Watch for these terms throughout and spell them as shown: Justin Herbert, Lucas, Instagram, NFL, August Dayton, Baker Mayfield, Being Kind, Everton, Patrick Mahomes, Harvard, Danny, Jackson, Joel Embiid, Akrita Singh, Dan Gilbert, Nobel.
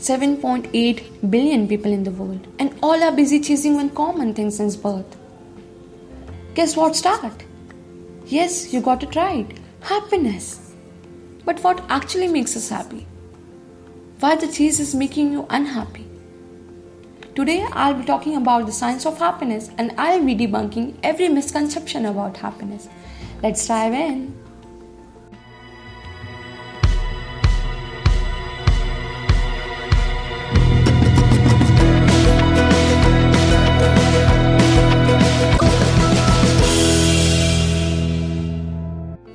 7.8 billion people in the world, and all are busy chasing one common thing since birth. Guess what start? Yes, you got it right. Happiness. But what actually makes us happy? Why the chase is making you unhappy? Today I'll be talking about the science of happiness, and I'll be debunking every misconception about happiness. Let's dive in.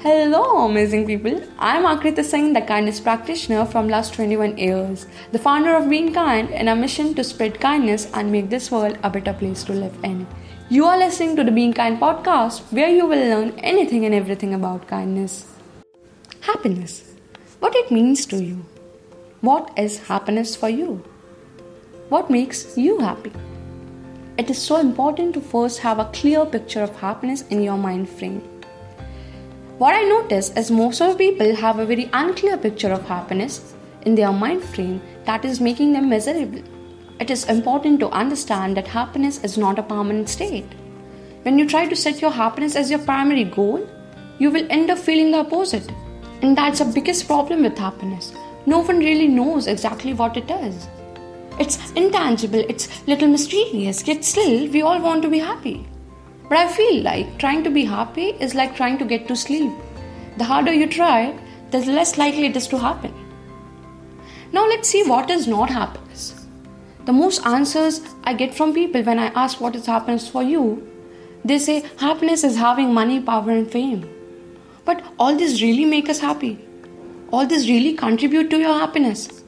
Hello amazing people, I am Akrita Singh, the kindness practitioner from last 21 years, the founder of Being Kind, and our mission to spread kindness and make this world a better place to live in. You are listening to the Being Kind podcast, where you will learn anything and everything about kindness. Happiness. What it means to you? What is happiness for you? What makes you happy? It is so important to first have a clear picture of happiness in your mind frame. What I notice is most of people have a very unclear picture of happiness in their mind frame that is making them miserable. It is important to understand that happiness is not a permanent state. When you try to set your happiness as your primary goal, you will end up feeling the opposite. And that's the biggest problem with happiness. No one really knows exactly what it is. It's intangible, it's a little mysterious, yet still we all want to be happy. But I feel like trying to be happy is like trying to get to sleep. The harder you try, the less likely it is to happen. Now let's see what is not happiness. The most answers I get from people when I ask what is happiness for you, they say happiness is having money, power and fame. But all this really make us happy? All this really contribute to your happiness?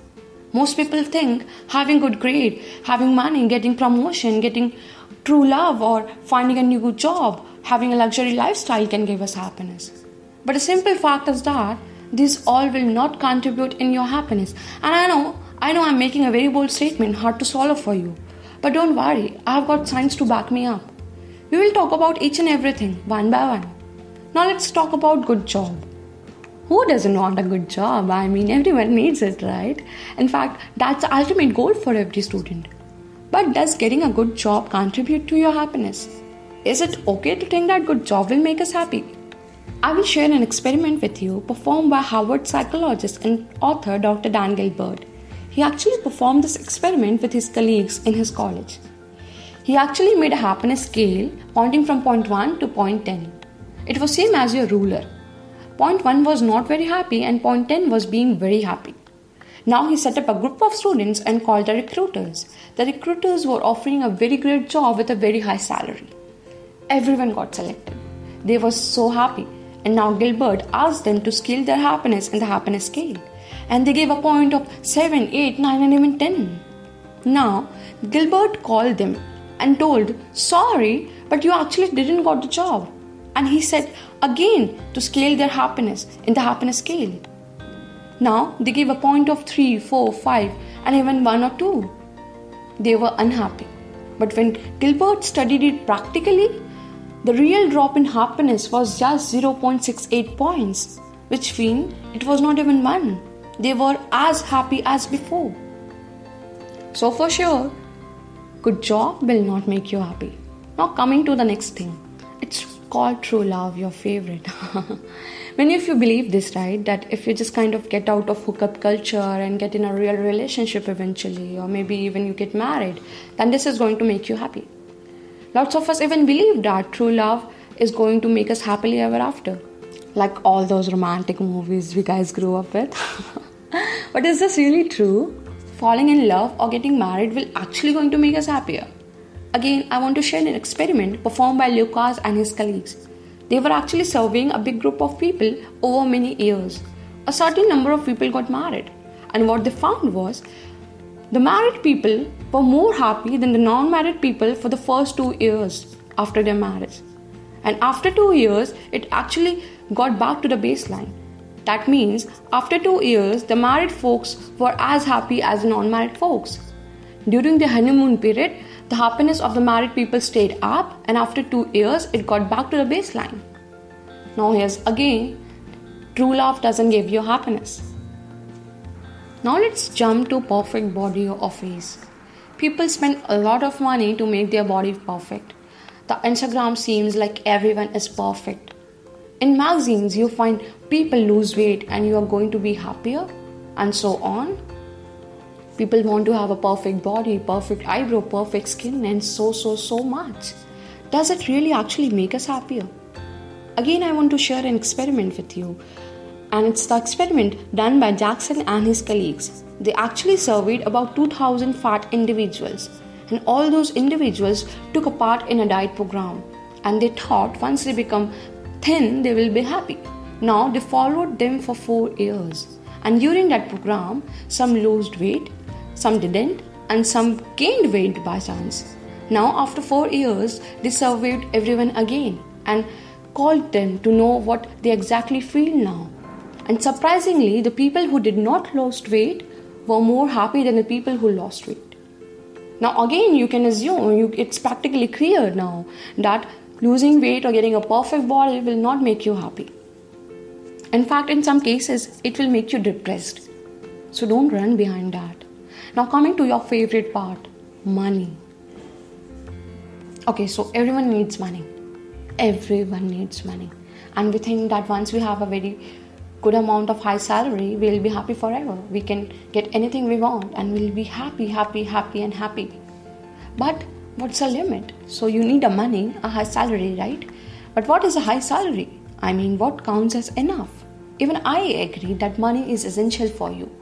Most people think having good grade, having money, getting promotion, getting true love or finding a new job, having a luxury lifestyle can give us happiness. But a simple fact is that these all will not contribute in your happiness. And I know I'm making a very bold statement, hard to swallow for you. But don't worry, I've got science to back me up. We will talk about each and everything, one by one. Now let's talk about good job. Who doesn't want a good job? I mean, everyone needs it, right? In fact, that's the ultimate goal for every student. But does getting a good job contribute to your happiness? Is it okay to think that good job will make us happy? I will share an experiment with you performed by Harvard psychologist and author Dr. Dan Gilbert. He actually performed this experiment with his colleagues in his college. He actually made a happiness scale pointing from point 1 to point 10. It was same as your ruler. Point 1 was not very happy and point 10 was being very happy. Now he set up a group of students and called the recruiters. The recruiters were offering a very great job with a very high salary. Everyone got selected. They were so happy. And now Gilbert asked them to scale their happiness in the happiness scale. And they gave a point of 7, 8, 9 and even 10. Now Gilbert called them and told, sorry, but you actually didn't got the job. And he said again to scale their happiness in the happiness scale. Now they gave a point of 3, 4, 5 and even 1 or 2. They were unhappy. But when Gilbert studied it practically, the real drop in happiness was just 0.68 points, which means it was not even 1. They were as happy as before. So for sure, good job will not make you happy. Now coming to the next thing. It's called true love, your favorite. Many of you believe this, right? That if you just kind of get out of hookup culture and get in a real relationship eventually, or maybe even you get married, then this is going to make you happy. Lots of us even believe that true love is going to make us happily ever after. Like all those romantic movies we guys grew up with. But is this really true? Falling in love or getting married will actually going to make us happier. Again, I want to share an experiment performed by Lucas and his colleagues. They were actually surveying a big group of people over many years. A certain number of people got married, and what they found was the married people were more happy than the non-married people for the first 2 years after their marriage. And after 2 years, it actually got back to the baseline. That means after 2 years, the married folks were as happy as the non-married folks. During the honeymoon period, the happiness of the married people stayed up, and after 2 years, it got back to the baseline. Now here's again, true love doesn't give you happiness. Now let's jump to perfect body or face. People spend a lot of money to make their body perfect. The Instagram seems like everyone is perfect. In magazines, you find people lose weight and you are going to be happier, and so on. People want to have a perfect body, perfect eyebrow, perfect skin, and so much. Does it really actually make us happier? Again, I want to share an experiment with you. And it's the experiment done by Jackson and his colleagues. They actually surveyed about 2,000 fat individuals. And all those individuals took a part in a diet program. And they thought once they become thin, they will be happy. Now, they followed them for 4 years. And during that program, some lost weight, some didn't, and some gained weight by chance. Now, after 4 years, they surveyed everyone again and called them to know what they exactly feel now. And surprisingly, the people who did not lose weight were more happy than the people who lost weight. Now again, you can assume it's practically clear now that losing weight or getting a perfect body will not make you happy. In fact, in some cases, it will make you depressed. So don't run behind that. Now coming to your favorite part, money. Okay, so everyone needs money. Everyone needs money. And we think that once we have a very good amount of high salary, we'll be happy forever. We can get anything we want and we'll be happy. But what's the limit? So you need a high salary, right? But what is a high salary? I mean, what counts as enough? Even I agree that money is essential for you.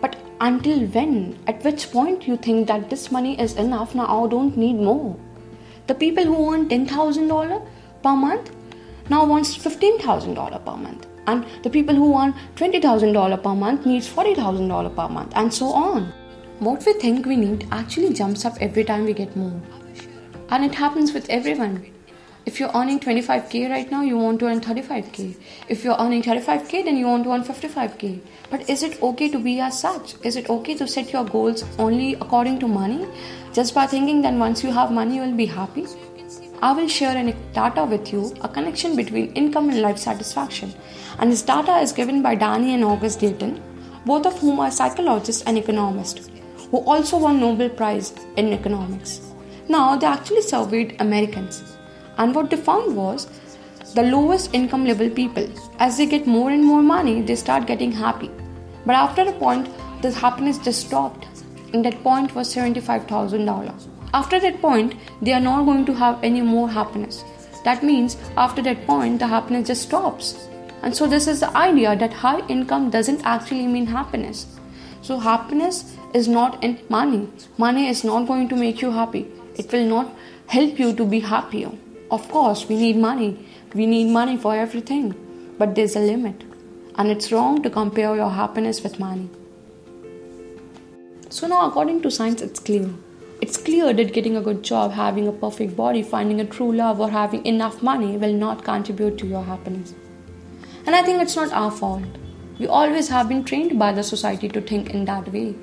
But until when? At which point you think that this money is enough, now I don't need more? The people who earn $10,000 per month now wants $15,000 per month. And the people who earn $20,000 per month needs $40,000 per month, and so on. What we think we need actually jumps up every time we get more. And it happens with everyone. If you're earning 25k right now, you want to earn 35k. If you're earning 35k, then you want to earn 55k. But is it okay to be as such? Is it okay to set your goals only according to money? Just by thinking that once you have money, you will be happy? I will share an data with you, a connection between income and life satisfaction. And this data is given by Danny and August Dayton, both of whom are psychologists and economists, who also won Nobel Prize in economics. Now, they actually surveyed Americans. And what they found was the lowest income level people. As they get more and more money, they start getting happy. But after a point, this happiness just stopped. And that point was $75,000. After that point, they are not going to have any more happiness. That means after that point, the happiness just stops. And so this is the idea that high income doesn't actually mean happiness. So happiness is not in money. Money is not going to make you happy. It will not help you to be happier. Of course, we need money. We need money for everything. But there's a limit. And it's wrong to compare your happiness with money. So now, according to science, it's clear. It's clear that getting a good job, having a perfect body, finding a true love, or having enough money will not contribute to your happiness. And I think it's not our fault. We always have been trained by the society to think in that way.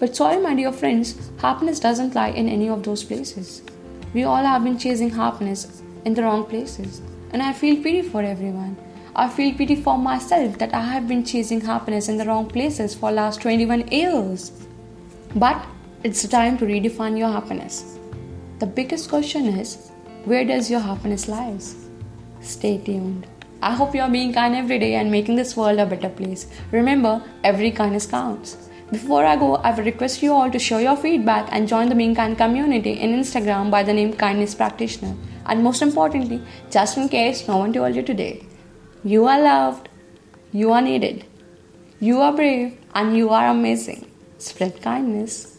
But sorry, my dear friends, happiness doesn't lie in any of those places. We all have been chasing happiness in the wrong places. And I feel pity for everyone. I feel pity for myself that I have been chasing happiness in the wrong places for the last 21 years. But it's time to redefine your happiness. The biggest question is, where does your happiness lie? Stay tuned. I hope you are being kind every day and making this world a better place. Remember, every kindness counts. Before I go, I would request you all to share your feedback and join the Being Kind community in Instagram by the name Kindness Practitioner. And most importantly, just in case no one told you today, you are loved, you are needed, you are brave, and you are amazing. Spread kindness.